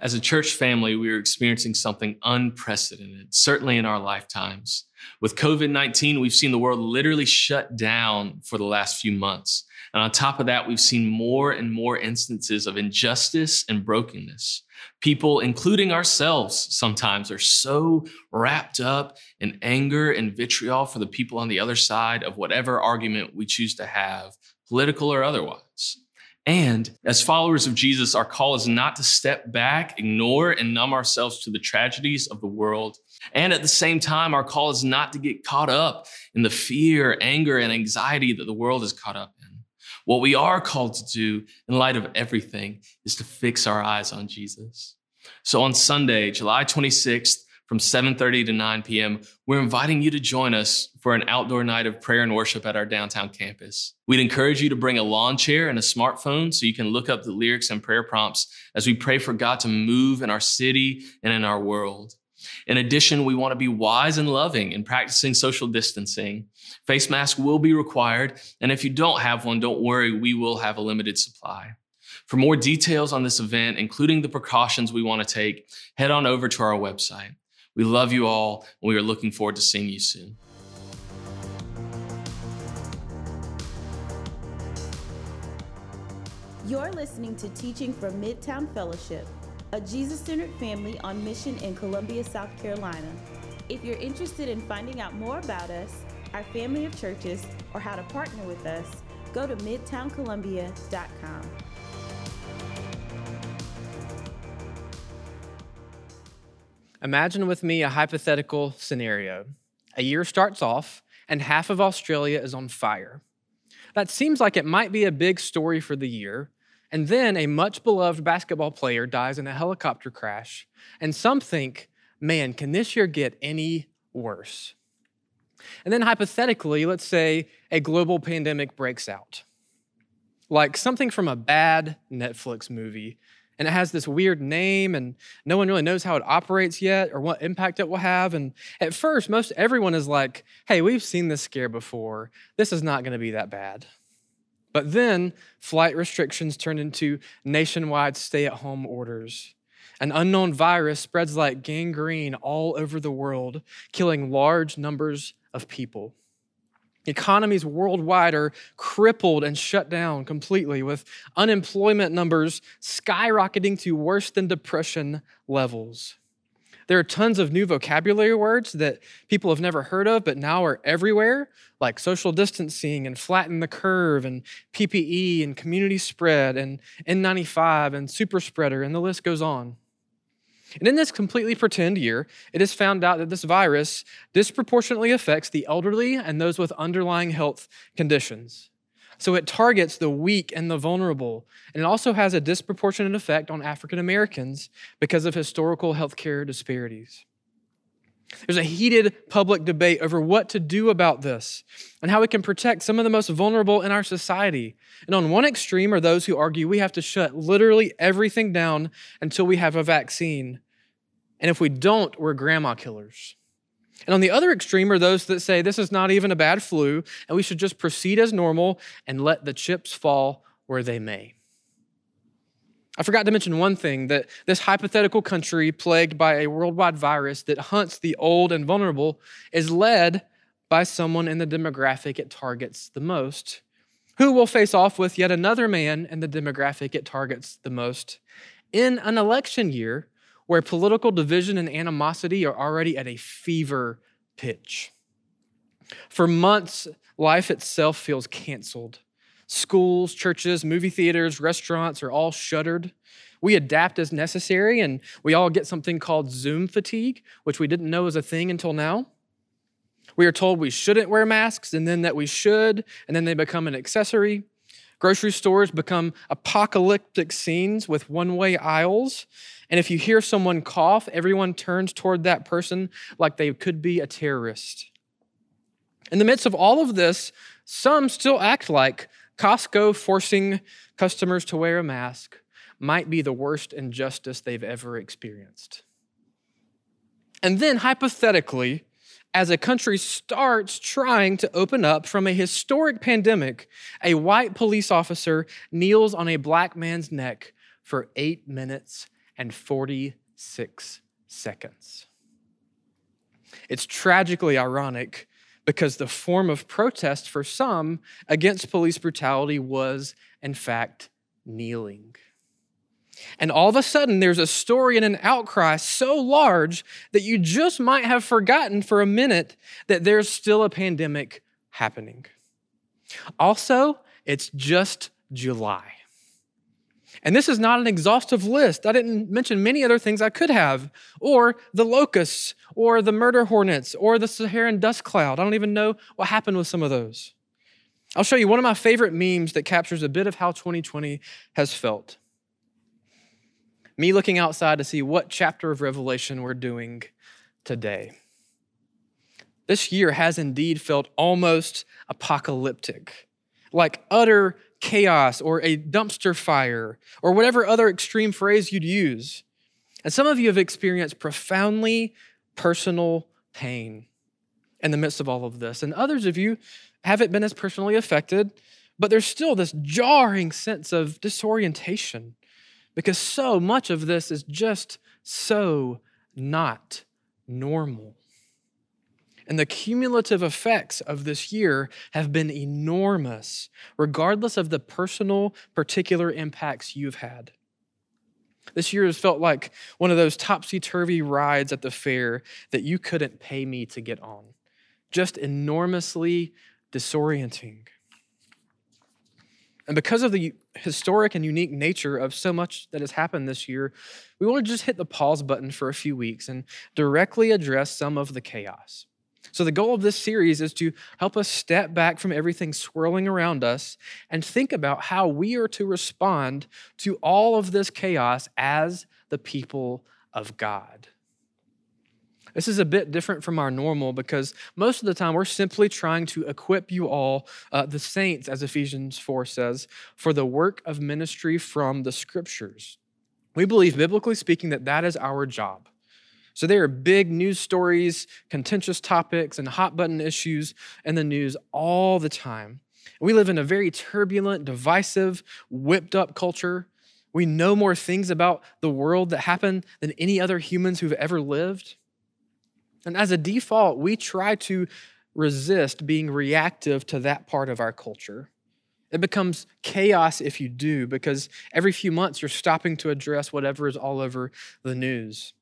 as a church family, we are experiencing something unprecedented, certainly in our lifetimes. With COVID-19, we've seen the world literally shut down for the last few months. And on top of that, we've seen more and more instances of injustice and brokenness. People, including ourselves sometimes, are so wrapped up in anger and vitriol for the people on the other side of whatever argument we choose to have, political or otherwise. And as followers of Jesus, our call is not to step back, ignore, and numb ourselves to the tragedies of the world. And at the same time, our call is not to get caught up in the fear, anger, and anxiety that the world is caught up in. What we are called to do in light of everything is to fix our eyes on Jesus. So on Sunday, July 26th, from 7:30 to 9 p.m., we're inviting you to join us for an outdoor night of prayer and worship at our downtown campus. We'd encourage you to bring a lawn chair and a smartphone so you can look up the lyrics and prayer prompts as we pray for God to move in our city and in our world. In addition, we want to be wise and loving in practicing social distancing. Face masks will be required, and if you don't have one, don't worry, we will have a limited supply. For more details on this event, including the precautions we want to take, head on over to our website. We love you all, and we are looking forward to seeing you soon. You're listening to Teaching from Midtown Fellowship, a Jesus-centered family on mission in Columbia, South Carolina. If you're interested in finding out more about us, our family of churches, or how to partner with us, go to midtowncolumbia.com. Imagine with me a hypothetical scenario. A year starts off and half of Australia is on fire. That seems like it might be a big story for the year, and then a much-beloved basketball player dies in a helicopter crash, and some think, man, can this year get any worse? And then hypothetically, let's say a global pandemic breaks out, like something from a bad Netflix movie. And it has this weird name, and no one really knows how it operates yet or what impact it will have. And at first, most everyone is like, hey, we've seen this scare before. This is not going to be that bad. But then flight restrictions turn into nationwide stay-at-home orders. An unknown virus spreads like gangrene all over the world, killing large numbers of people. Economies worldwide are crippled and shut down completely, with unemployment numbers skyrocketing to worse than depression levels. There are tons of new vocabulary words that people have never heard of but now are everywhere, like social distancing and flatten the curve and PPE and community spread and N95 and super spreader, and the list goes on. And in this completely pretend year, it is found out that this virus disproportionately affects the elderly and those with underlying health conditions. So it targets the weak and the vulnerable, and it also has a disproportionate effect on African Americans because of historical healthcare disparities. There's a heated public debate over what to do about this and how we can protect some of the most vulnerable in our society. And on one extreme are those who argue we have to shut literally everything down until we have a vaccine. And if we don't, we're grandma killers. And on the other extreme are those that say this is not even a bad flu and we should just proceed as normal and let the chips fall where they may. I forgot to mention one thing, that this hypothetical country plagued by a worldwide virus that hunts the old and vulnerable is led by someone in the demographic it targets the most, who will face off with yet another man in the demographic it targets the most in an election year where political division and animosity are already at a fever pitch. For months, life itself feels canceled. Schools, churches, movie theaters, restaurants are all shuttered. We adapt as necessary, and we all get something called Zoom fatigue, which we didn't know was a thing until now. We are told we shouldn't wear masks, and then that we should, and then they become an accessory. Grocery stores become apocalyptic scenes with one-way aisles, and if you hear someone cough, everyone turns toward that person like they could be a terrorist. In the midst of all of this, some still act like Costco forcing customers to wear a mask might be the worst injustice they've ever experienced. And then hypothetically, as a country starts trying to open up from a historic pandemic, a white police officer kneels on a black man's neck for 8 minutes and 46 seconds. It's tragically ironic because the form of protest for some against police brutality was, in fact, kneeling. And all of a sudden, there's a story and an outcry so large that you just might have forgotten for a minute that there's still a pandemic happening. Also, it's just July. And this is not an exhaustive list. I didn't mention many other things I could have, or the locusts, or the murder hornets, or the Saharan dust cloud. I don't even know what happened with some of those. I'll show you one of my favorite memes that captures a bit of how 2020 has felt. Me looking outside to see what chapter of Revelation we're doing today. This year has indeed felt almost apocalyptic, like utter chaos or a dumpster fire or whatever other extreme phrase you'd use. And some of you have experienced profoundly personal pain in the midst of all of this. And others of you haven't been as personally affected, but there's still this jarring sense of disorientation because so much of this is just so not normal. And the cumulative effects of this year have been enormous, regardless of the personal, particular impacts you've had. This year has felt like one of those topsy-turvy rides at the fair that you couldn't pay me to get on. Just enormously disorienting. And because of the historic and unique nature of so much that has happened this year, we want to just hit the pause button for a few weeks and directly address some of the chaos. So the goal of this series is to help us step back from everything swirling around us and think about how we are to respond to all of this chaos as the people of God. This is a bit different from our normal because most of the time we're simply trying to equip you all, the saints, as Ephesians 4 says, for the work of ministry from the scriptures. We believe, biblically speaking, that that is our job. So there are big news stories, contentious topics, and hot button issues in the news all the time. We live in a very turbulent, divisive, whipped up culture. We know more things about the world that happen than any other humans who've ever lived. And as a default, we try to resist being reactive to that part of our culture. It becomes chaos if you do, because every few months you're stopping to address whatever is all over the news.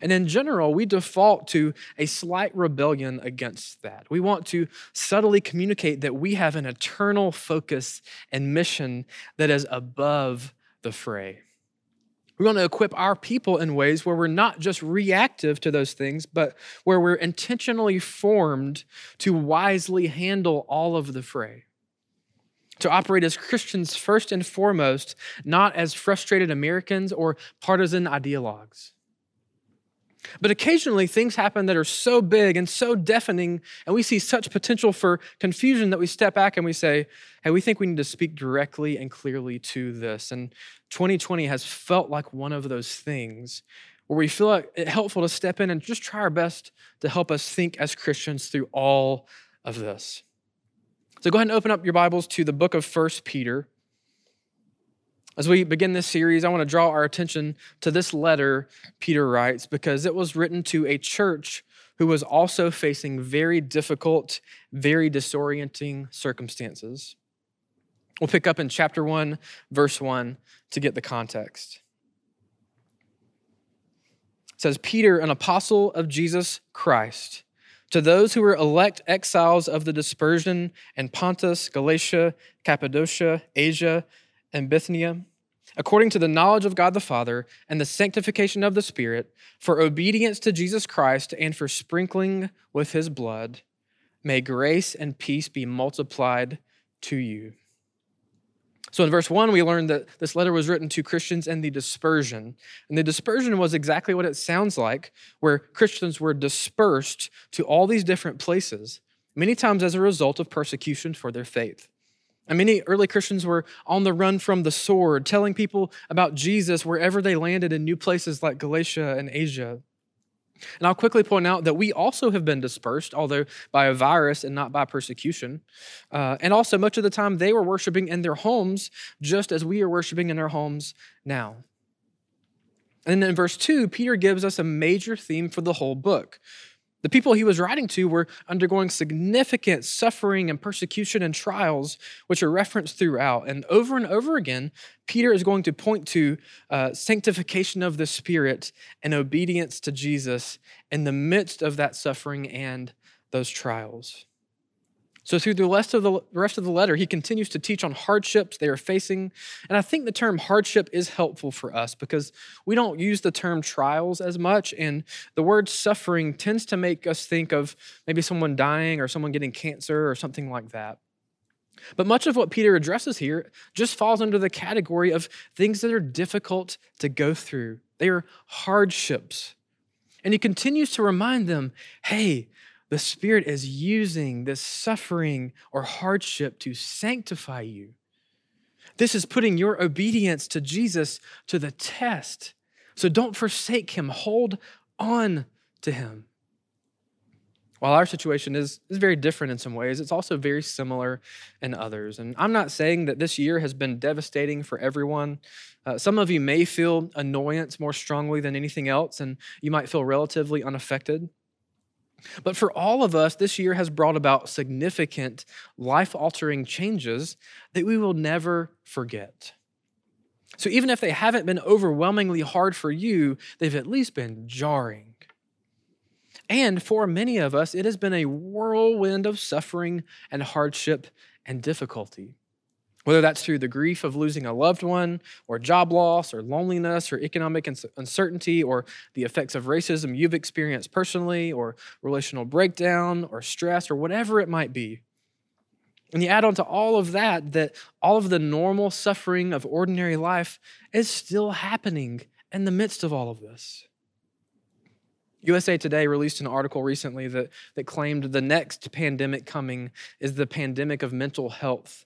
And in general, we default to a slight rebellion against that. We want to subtly communicate that we have an eternal focus and mission that is above the fray. We want to equip our people in ways where we're not just reactive to those things, but where we're intentionally formed to wisely handle all of the fray. To operate as Christians first and foremost, not as frustrated Americans or partisan ideologues. But occasionally things happen that are so big and so deafening, and we see such potential for confusion that we step back and we say, hey, we think we need to speak directly and clearly to this. And 2020 has felt like one of those things where we feel like it's helpful to step in and just try our best to help us think as Christians through all of this. So go ahead and open up your Bibles to the book of First Peter. As we begin this series, I want to draw our attention to this letter Peter writes because it was written to a church who was also facing very difficult, very disorienting circumstances. We'll pick up in chapter 1, verse 1 to get the context. It says, Peter, an apostle of Jesus Christ, to those who were elect exiles of the dispersion in Pontus, Galatia, Cappadocia, Asia, and Bithynia, according to the knowledge of God the Father and the sanctification of the Spirit, for obedience to Jesus Christ and for sprinkling with his blood, may grace and peace be multiplied to you. So in verse 1, we learned that this letter was written to Christians in the dispersion. And the dispersion was exactly what it sounds like, where Christians were dispersed to all these different places, many times as a result of persecution for their faith. And many early Christians were on the run from the sword, telling people about Jesus wherever they landed in new places like Galatia and Asia. And I'll quickly point out that we also have been dispersed, although by a virus and not by persecution. And also, much of the time, they were worshiping in their homes, just as we are worshiping in our homes now. And then in verse 2, Peter gives us a major theme for the whole book. The people he was writing to were undergoing significant suffering and persecution and trials, which are referenced throughout. And over again, Peter is going to point to sanctification of the Spirit and obedience to Jesus in the midst of that suffering and those trials. So through the rest of the letter, he continues to teach on hardships they are facing. And I think the term hardship is helpful for us because we don't use the term trials as much. And the word suffering tends to make us think of maybe someone dying or someone getting cancer or something like that. But much of what Peter addresses here just falls under the category of things that are difficult to go through. They are hardships. And he continues to remind them, hey, the Spirit is using this suffering or hardship to sanctify you. This is putting your obedience to Jesus to the test. So don't forsake him. Hold on to him. While our situation is very different in some ways, it's also very similar in others. And I'm not saying that this year has been devastating for everyone. Some of you may feel annoyance more strongly than anything else, and you might feel relatively unaffected. But for all of us, this year has brought about significant life-altering changes that we will never forget. So even if they haven't been overwhelmingly hard for you, they've at least been jarring. And for many of us, it has been a whirlwind of suffering and hardship and difficulty, whether that's through the grief of losing a loved one or job loss or loneliness or economic uncertainty or the effects of racism you've experienced personally or relational breakdown or stress or whatever it might be. And you add on to all of that all of the normal suffering of ordinary life is still happening in the midst of all of this. USA Today released an article recently that claimed the next pandemic coming is the pandemic of mental health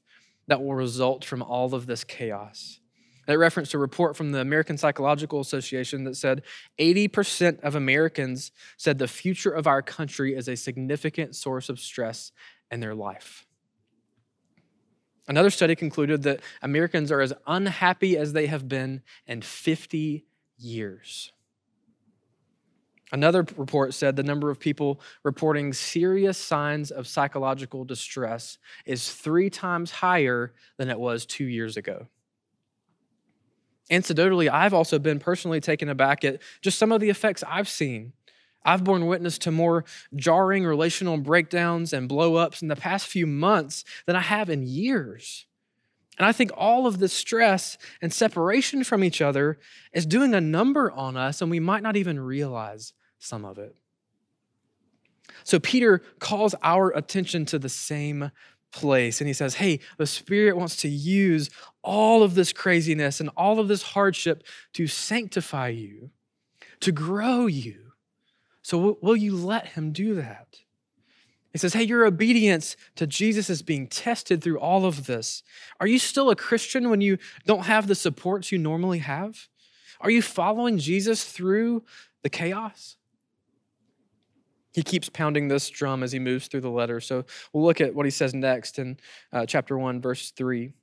that will result from all of this chaos. That referenced a report from the American Psychological Association that said 80% of Americans said the future of our country is a significant source of stress in their life. Another study concluded that Americans are as unhappy as they have been in 50 years. Another report said the number of people reporting serious signs of psychological distress is 3 times higher than it was 2 years ago. Anecdotally, I've also been personally taken aback at just some of the effects I've seen. I've borne witness to more jarring relational breakdowns and blow-ups in the past few months than I have in years. And I think all of this stress and separation from each other is doing a number on us, and we might not even realize some of it. So Peter calls our attention to the same place, and he says, hey, the Spirit wants to use all of this craziness and all of this hardship to sanctify you, to grow you. So will you let him do that? He says, hey, your obedience to Jesus is being tested through all of this. Are you still a Christian when you don't have the supports you normally have? Are you following Jesus through the chaos? He keeps pounding this drum as he moves through the letter. So we'll look at what he says next in chapter 1, verse 3.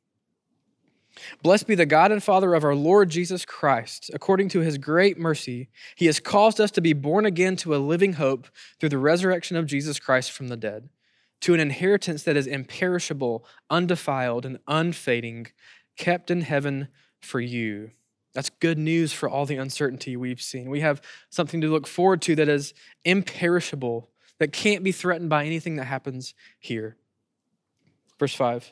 Blessed be the God and Father of our Lord Jesus Christ. According to his great mercy, he has caused us to be born again to a living hope through the resurrection of Jesus Christ from the dead, to an inheritance that is imperishable, undefiled, and unfading, kept in heaven for you. That's good news for all the uncertainty we've seen. We have something to look forward to that is imperishable, that can't be threatened by anything that happens here. Verse 5.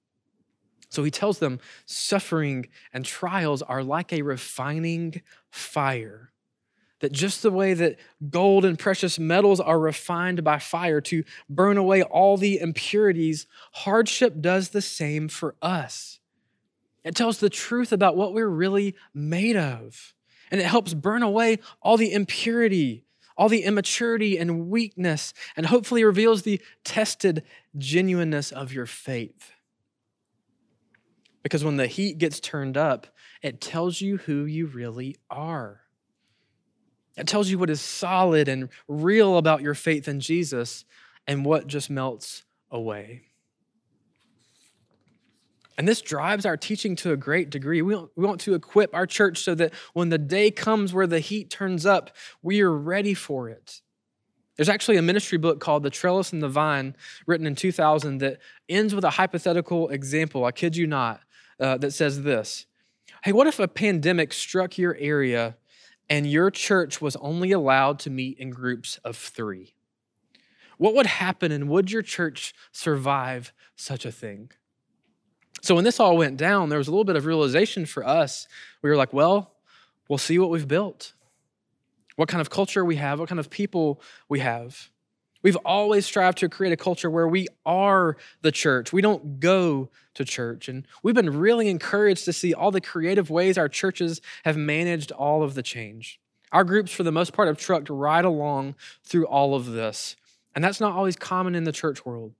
So he tells them suffering and trials are like a refining fire, that just the way that gold and precious metals are refined by fire to burn away all the impurities, hardship does the same for us. It tells the truth about what we're really made of. and it helps burn away all the impurity, all the immaturity and weakness, and hopefully reveals the tested genuineness of your faith. Because when the heat gets turned up, it tells you who you really are. It tells you what is solid and real about your faith in Jesus and what just melts away. And this drives our teaching to a great degree. We want to equip our church so that when the day comes where the heat turns up, we are ready for it. There's actually a ministry book called The Trellis and the Vine, written in 2000, that ends with a hypothetical example, I kid you not, that says this. Hey, what if a pandemic struck your area and your church was only allowed to meet in groups of 3? What would happen, and would your church survive such a thing? So when this all went down, there was a little bit of realization for us. We were like, well, we'll see what we've built, what kind of culture we have, what kind of people we have. We've always strived to create a culture where we are the church. We don't go to church. And we've been really encouraged to see all the creative ways our churches have managed all of the change. Our groups, for the most part, have trucked right along through all of this. And that's not always common in the church world.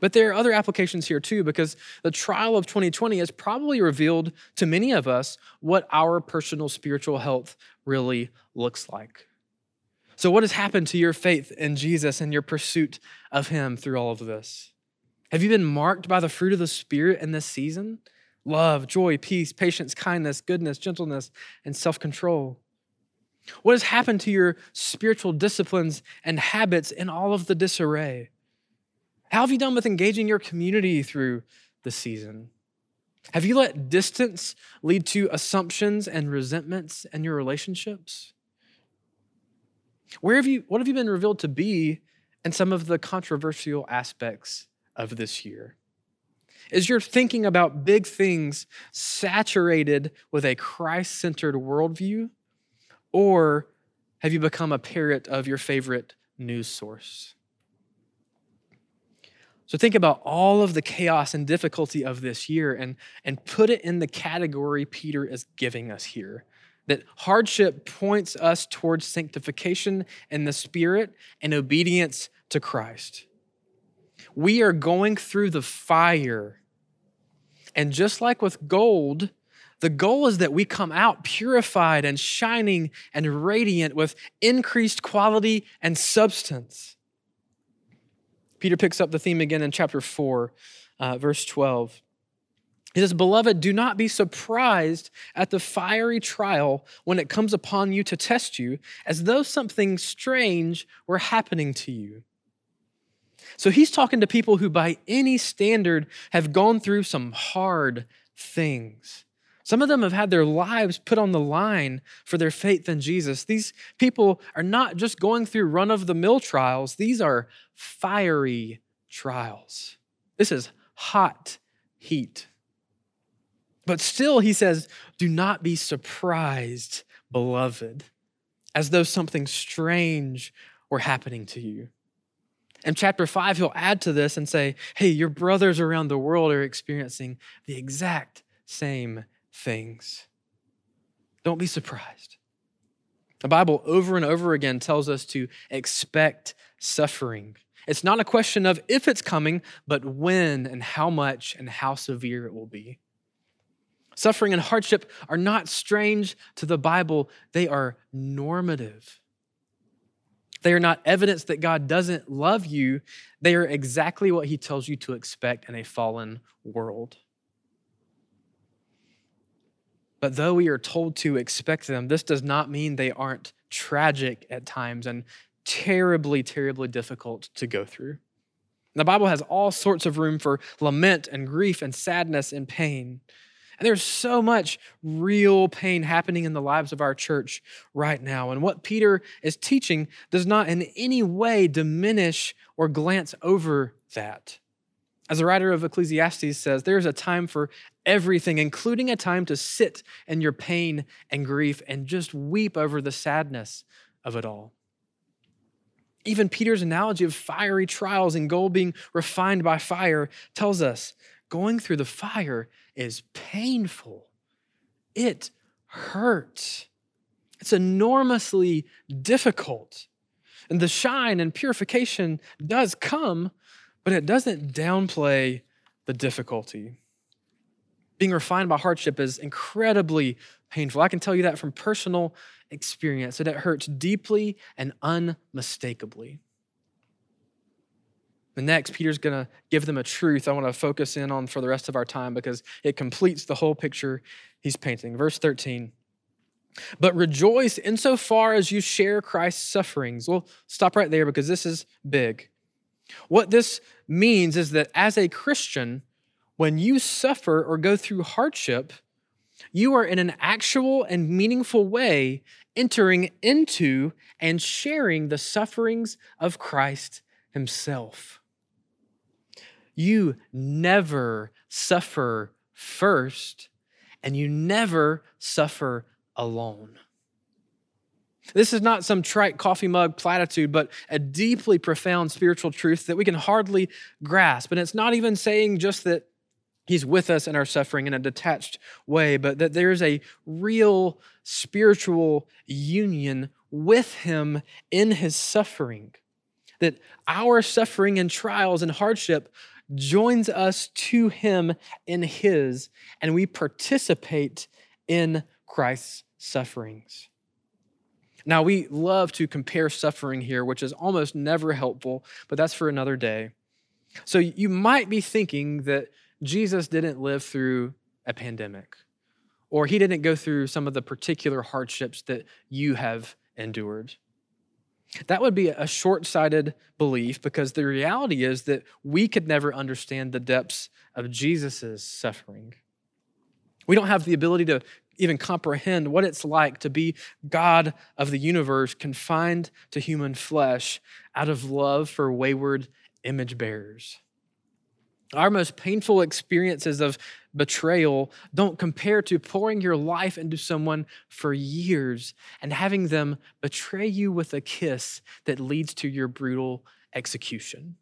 But there are other applications here too, because the trial of 2020 has probably revealed to many of us what our personal spiritual health really looks like. So what has happened to your faith in Jesus and your pursuit of him through all of this? Have you been marked by the fruit of the Spirit in this season? Love, joy, peace, patience, kindness, goodness, gentleness, and self-control. What has happened to your spiritual disciplines and habits in all of the disarray? How have you done with engaging your community through the season? Have you let distance lead to assumptions and resentments in your relationships? What have you been revealed to be in some of the controversial aspects of this year? Is your thinking about big things saturated with a Christ-centered worldview? Or have you become a parrot of your favorite news source? So think about all of the chaos and difficulty of this year and put it in the category Peter is giving us here, that hardship points us towards sanctification in the Spirit and obedience to Christ. We are going through the fire. And just like with gold, the goal is that we come out purified and shining and radiant with increased quality and substance. Peter picks up the theme again in chapter 4, verse 12. He says, "Beloved, do not be surprised at the fiery trial when it comes upon you to test you, as though something strange were happening to you." So he's talking to people who by any standard have gone through some hard things. Some of them have had their lives put on the line for their faith in Jesus. These people are not just going through run-of-the-mill trials. These are fiery trials. This is hot heat. But still, he says, do not be surprised, beloved, as though something strange were happening to you. In chapter 5, he'll add to this and say, hey, your brothers around the world are experiencing the exact same things. Don't be surprised. The Bible over and over again tells us to expect suffering. It's not a question of if it's coming, but when and how much and how severe it will be. Suffering and hardship are not strange to the Bible. They are normative. They are not evidence that God doesn't love you. They are exactly what he tells you to expect in a fallen world. But though we are told to expect them, this does not mean they aren't tragic at times and terribly, terribly difficult to go through. The Bible has all sorts of room for lament and grief and sadness and pain. And there's so much real pain happening in the lives of our church right now. And what Peter is teaching does not in any way diminish or glance over that. As the writer of Ecclesiastes says, there's a time for everything, including a time to sit in your pain and grief and just weep over the sadness of it all. Even Peter's analogy of fiery trials and gold being refined by fire tells us going through the fire is painful. It hurt. It's enormously difficult. And the shine and purification does come, but it doesn't downplay the difficulty. Being refined by hardship is incredibly painful. I can tell you that from personal experience, that it hurts deeply and unmistakably. And next, Peter's gonna give them a truth I wanna focus in on for the rest of our time because it completes the whole picture he's painting. Verse 13, but rejoice insofar as you share Christ's sufferings. We'll stop right there because this is big. What this means is that as a Christian, when you suffer or go through hardship, you are in an actual and meaningful way entering into and sharing the sufferings of Christ himself. You never suffer first, and you never suffer alone. This is not some trite coffee mug platitude, but a deeply profound spiritual truth that we can hardly grasp. And it's not even saying just that he's with us in our suffering in a detached way, but that there's a real spiritual union with him in his suffering, that our suffering and trials and hardship joins us to him in his, and we participate in Christ's sufferings. Now, we love to compare suffering here, which is almost never helpful, but that's for another day. So you might be thinking that Jesus didn't live through a pandemic, or he didn't go through some of the particular hardships that you have endured. That would be a short-sighted belief because the reality is that we could never understand the depths of Jesus's suffering. We don't have the ability to even comprehend what it's like to be God of the universe confined to human flesh out of love for wayward image bearers. Our most painful experiences of betrayal don't compare to pouring your life into someone for years and having them betray you with a kiss that leads to your brutal execution.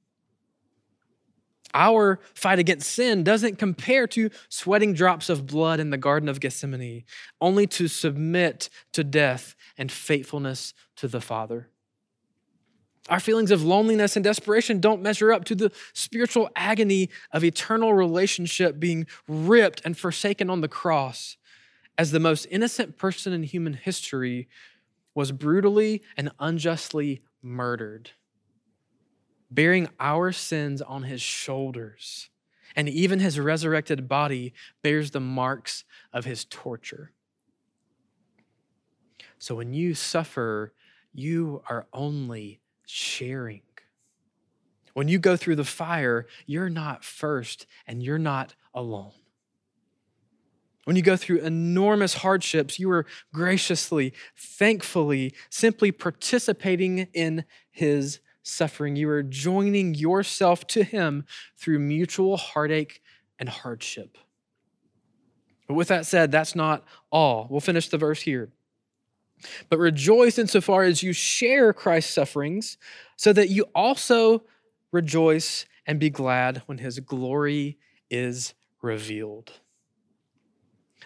Our fight against sin doesn't compare to sweating drops of blood in the Garden of Gethsemane, only to submit to death and faithfulness to the Father. Our feelings of loneliness and desperation don't measure up to the spiritual agony of eternal relationship being ripped and forsaken on the cross as the most innocent person in human history was brutally and unjustly murdered, bearing our sins on his shoulders, and even his resurrected body bears the marks of his torture. So when you suffer, you are only sharing. When you go through the fire, you're not first and you're not alone. When you go through enormous hardships, you are graciously, thankfully, simply participating in his suffering. You are joining yourself to him through mutual heartache and hardship. But with that said, that's not all. We'll finish the verse here. But rejoice insofar as you share Christ's sufferings, so that you also rejoice and be glad when his glory is revealed.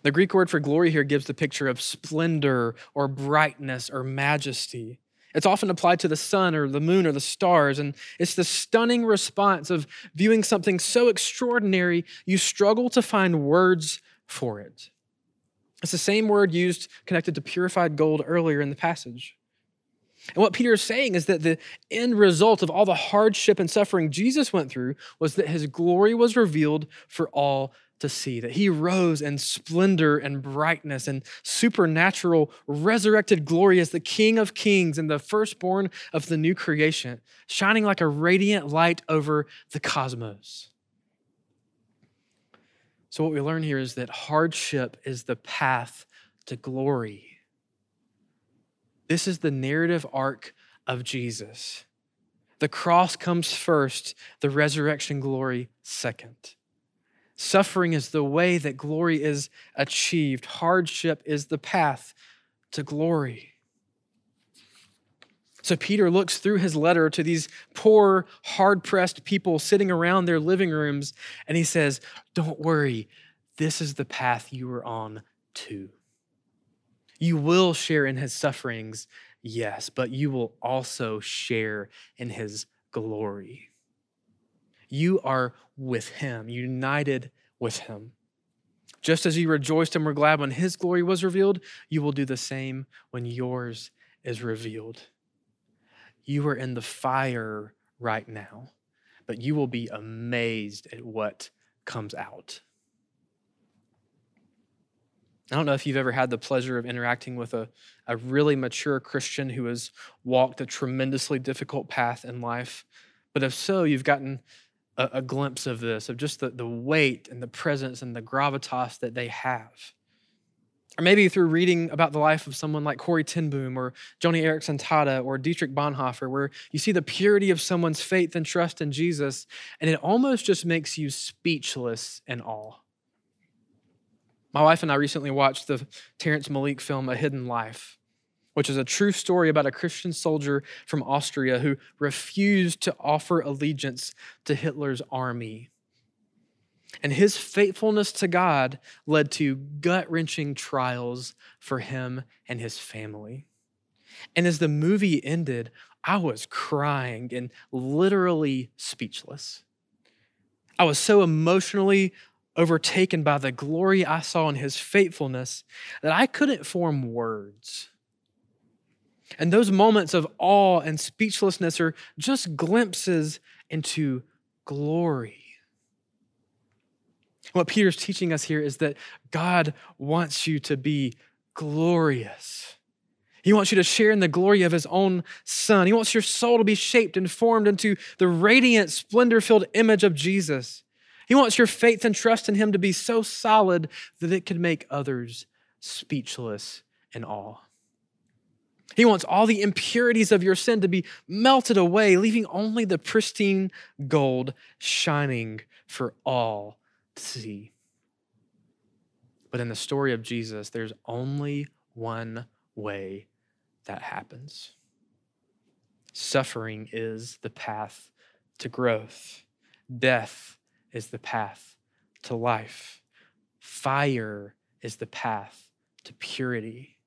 The Greek word for glory here gives the picture of splendor or brightness or majesty. It's often applied to the sun or the moon or the stars, and it's the stunning response of viewing something so extraordinary you struggle to find words for it. It's the same word used connected to purified gold earlier in the passage. And what Peter is saying is that the end result of all the hardship and suffering Jesus went through was that his glory was revealed for all to see, that he rose in splendor and brightness and supernatural resurrected glory as the King of Kings and the firstborn of the new creation, shining like a radiant light over the cosmos. So what we learn here is that hardship is the path to glory. This is the narrative arc of Jesus. The cross comes first, the resurrection glory second. Suffering is the way that glory is achieved. Hardship is the path to glory. So Peter looks through his letter to these poor, hard-pressed people sitting around their living rooms, and he says, don't worry, this is the path you were on too. You will share in his sufferings, yes, but you will also share in his glory. You are with him, united with him. Just as you rejoiced and were glad when his glory was revealed, you will do the same when yours is revealed. You are in the fire right now, but you will be amazed at what comes out. I don't know if you've ever had the pleasure of interacting with a really mature Christian who has walked a tremendously difficult path in life, but if so, you've gotten a glimpse of this, of just the weight and the presence and the gravitas that they have. Or maybe through reading about the life of someone like Corrie Ten Boom or Joni Eareckson Tada or Dietrich Bonhoeffer, where you see the purity of someone's faith and trust in Jesus, and it almost just makes you speechless in awe. My wife and I recently watched the Terrence Malick film, A Hidden Life, which is a true story about a Christian soldier from Austria who refused to offer allegiance to Hitler's army. And his faithfulness to God led to gut-wrenching trials for him and his family. And as the movie ended, I was crying and literally speechless. I was so emotionally overtaken by the glory I saw in his faithfulness that I couldn't form words. And those moments of awe and speechlessness are just glimpses into glory. What Peter's teaching us here is that God wants you to be glorious. He wants you to share in the glory of his own Son. He wants your soul to be shaped and formed into the radiant, splendor-filled image of Jesus. He wants your faith and trust in him to be so solid that it can make others speechless in awe. He wants all the impurities of your sin to be melted away, leaving only the pristine gold shining for all to see. But in the story of Jesus, there's only one way that happens. Suffering is the path to growth. Death is the path to life. Fire is the path to purity.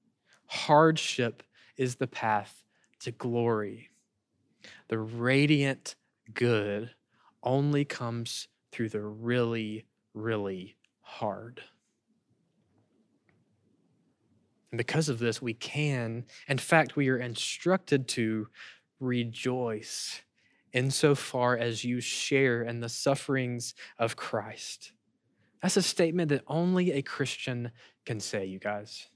Hardship is the path to glory. The radiant good only comes through the really, really hard. And because of this, we can, in fact, we are instructed to rejoice insofar as you share in the sufferings of Christ. That's a statement that only a Christian can say, you guys.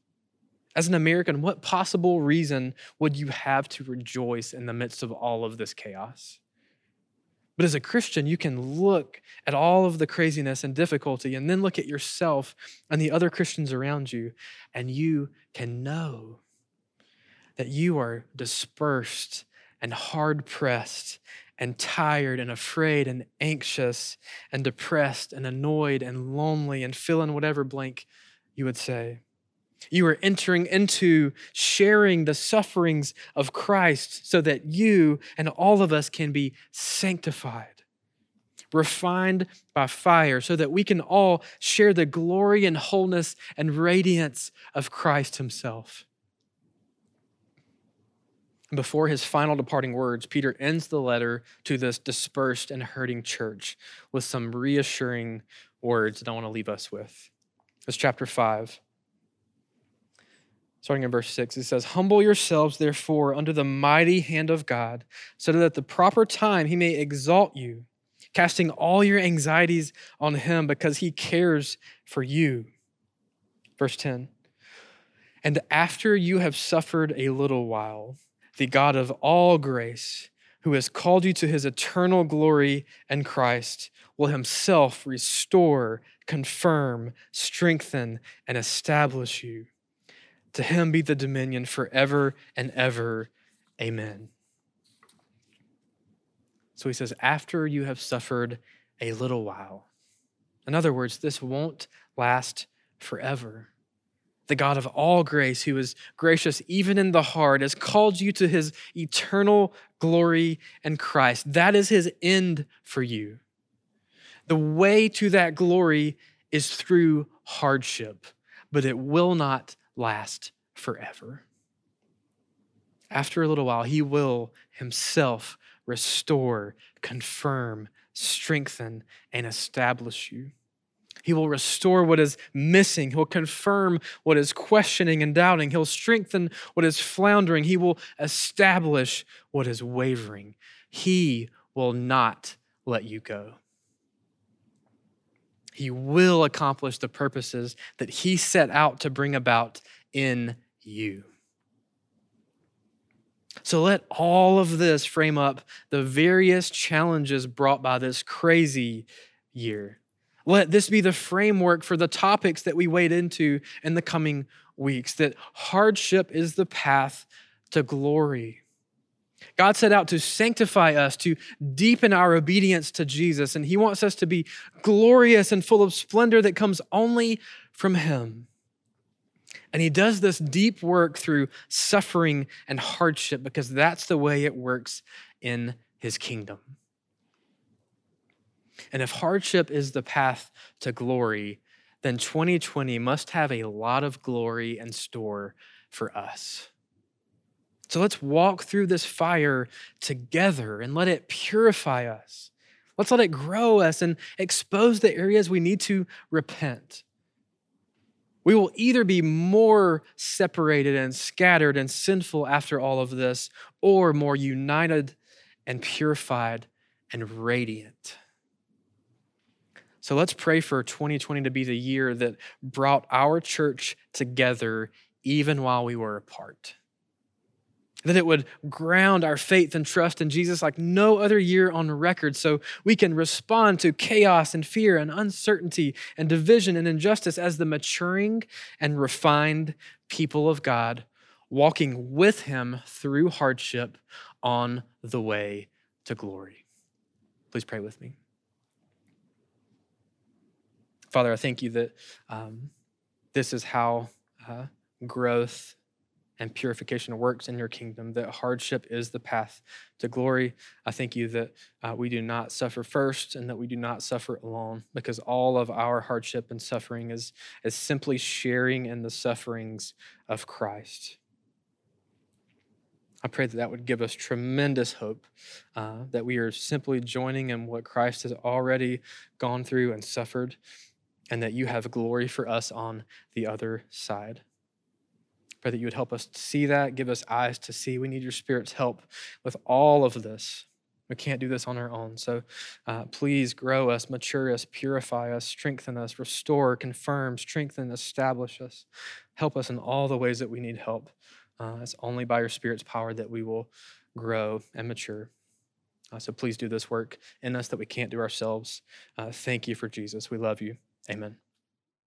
As an American, what possible reason would you have to rejoice in the midst of all of this chaos? But as a Christian, you can look at all of the craziness and difficulty and then look at yourself and the other Christians around you, and you can know that you are dispersed and hard-pressed and tired and afraid and anxious and depressed and annoyed and lonely and fill in whatever blank you would say. You are entering into sharing the sufferings of Christ so that you and all of us can be sanctified, refined by fire, so that we can all share the glory and wholeness and radiance of Christ himself. Before his final departing words, Peter ends the letter to this dispersed and hurting church with some reassuring words that I want to leave us with. It's chapter 5. Starting in verse 6, it says, "Humble yourselves, therefore, under the mighty hand of God, so that at the proper time he may exalt you, casting all your anxieties on him because he cares for you." Verse 10, "And after you have suffered a little while, the God of all grace, who has called you to his eternal glory in Christ, will himself restore, confirm, strengthen, and establish you. To him be the dominion forever and ever. Amen." So he says, after you have suffered a little while. In other words, this won't last forever. The God of all grace, who is gracious even in the hard, has called you to his eternal glory in Christ. That is his end for you. The way to that glory is through hardship, but it will not last forever. After a little while, he will himself restore, confirm, strengthen, and establish you. He will restore what is missing. He'll confirm what is questioning and doubting. He'll strengthen what is floundering. He will establish what is wavering. He will not let you go. He will accomplish the purposes that he set out to bring about in you. So let all of this frame up the various challenges brought by this crazy year. Let this be the framework for the topics that we wade into in the coming weeks, that hardship is the path to glory. God set out to sanctify us, to deepen our obedience to Jesus, and he wants us to be glorious and full of splendor that comes only from him. And he does this deep work through suffering and hardship because that's the way it works in his kingdom. And if hardship is the path to glory, then 2020 must have a lot of glory in store for us. So let's walk through this fire together and let it purify us. Let's let it grow us and expose the areas we need to repent. We will either be more separated and scattered and sinful after all of this, or more united and purified and radiant. So let's pray for 2020 to be the year that brought our church together even while we were apart. That it would ground our faith and trust in Jesus like no other year on record, so we can respond to chaos and fear and uncertainty and division and injustice as the maturing and refined people of God, walking with him through hardship on the way to glory. Please pray with me. Father, I thank you that this is how growth and purification works in your kingdom, that hardship is the path to glory. I thank you that we do not suffer first and that we do not suffer alone, because all of our hardship and suffering is simply sharing in the sufferings of Christ. I pray that that would give us tremendous hope, that we are simply joining in what Christ has already gone through and suffered, and that you have glory for us on the other side. Pray that you would help us see that, give us eyes to see. We need your Spirit's help with all of this. We can't do this on our own. So please grow us, mature us, purify us, strengthen us, restore, confirm, strengthen, establish us. Help us in all the ways that we need help. It's only by your Spirit's power that we will grow and mature. So please do this work in us that we can't do ourselves. Thank you for Jesus. We love you. Amen.